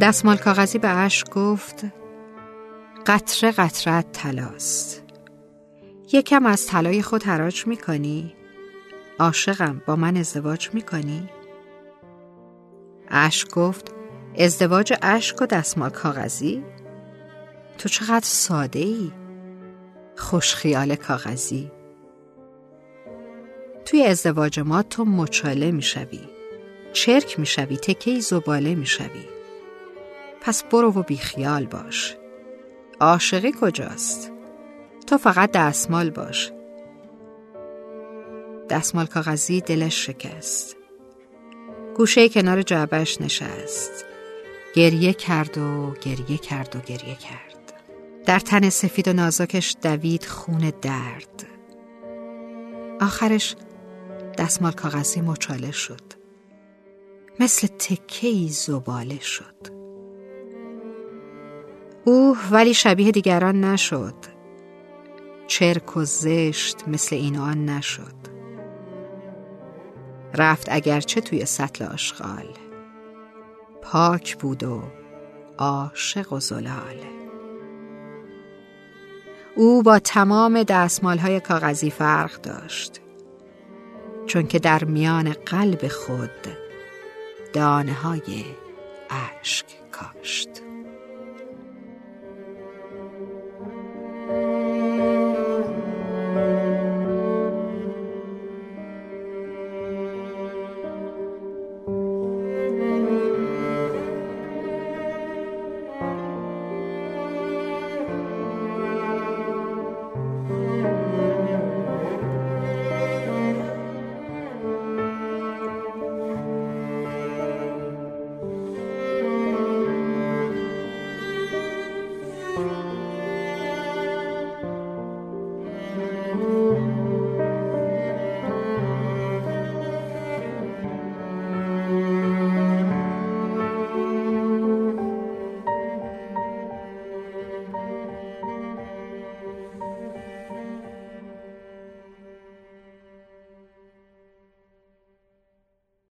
دستمال کاغذی به اشک گفت قطره قطره طلاست. یکم از طلای خود حراج میکنی؟ عاشقم، با من ازدواج میکنی؟ اشک گفت ازدواج اشک و دستمال کاغذی؟ تو چقدر ساده ای؟ خوشخیال کاغذی. توی ازدواج ما تو مچاله میشوی، چرک میشوی، تکهی زباله میشوی. پس برو و بیخیال باش. عاشقی کجاست؟ تو فقط دستمال باش. دستمال کاغذی دلش شکست. گوشه کنار جعبهش نشست، گریه کرد. در تن سفید و نازکش دوید خون درد. آخرش دستمال کاغذی مچاله شد، مثل تکهی زباله شد. او ولی شبیه دیگران نشد، چرک و زشت مثل اینان نشد. رفت اگرچه توی سطل آشغال، پاک بود و عاشق و زلال. او با تمام دستمال‌های کاغذی فرق داشت، چون که در میان قلب خود دانه‌های اشک کاشت.